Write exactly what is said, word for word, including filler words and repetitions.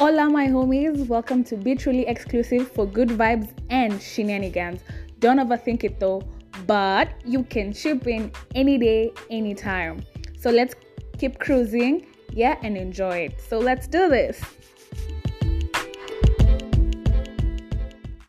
Hola my homies, welcome to Be Truly Exclusive for good vibes and shenanigans. Don't overthink it though, but you can chip in any day, anytime. So let's keep cruising, yeah, and enjoy it. So let's do this.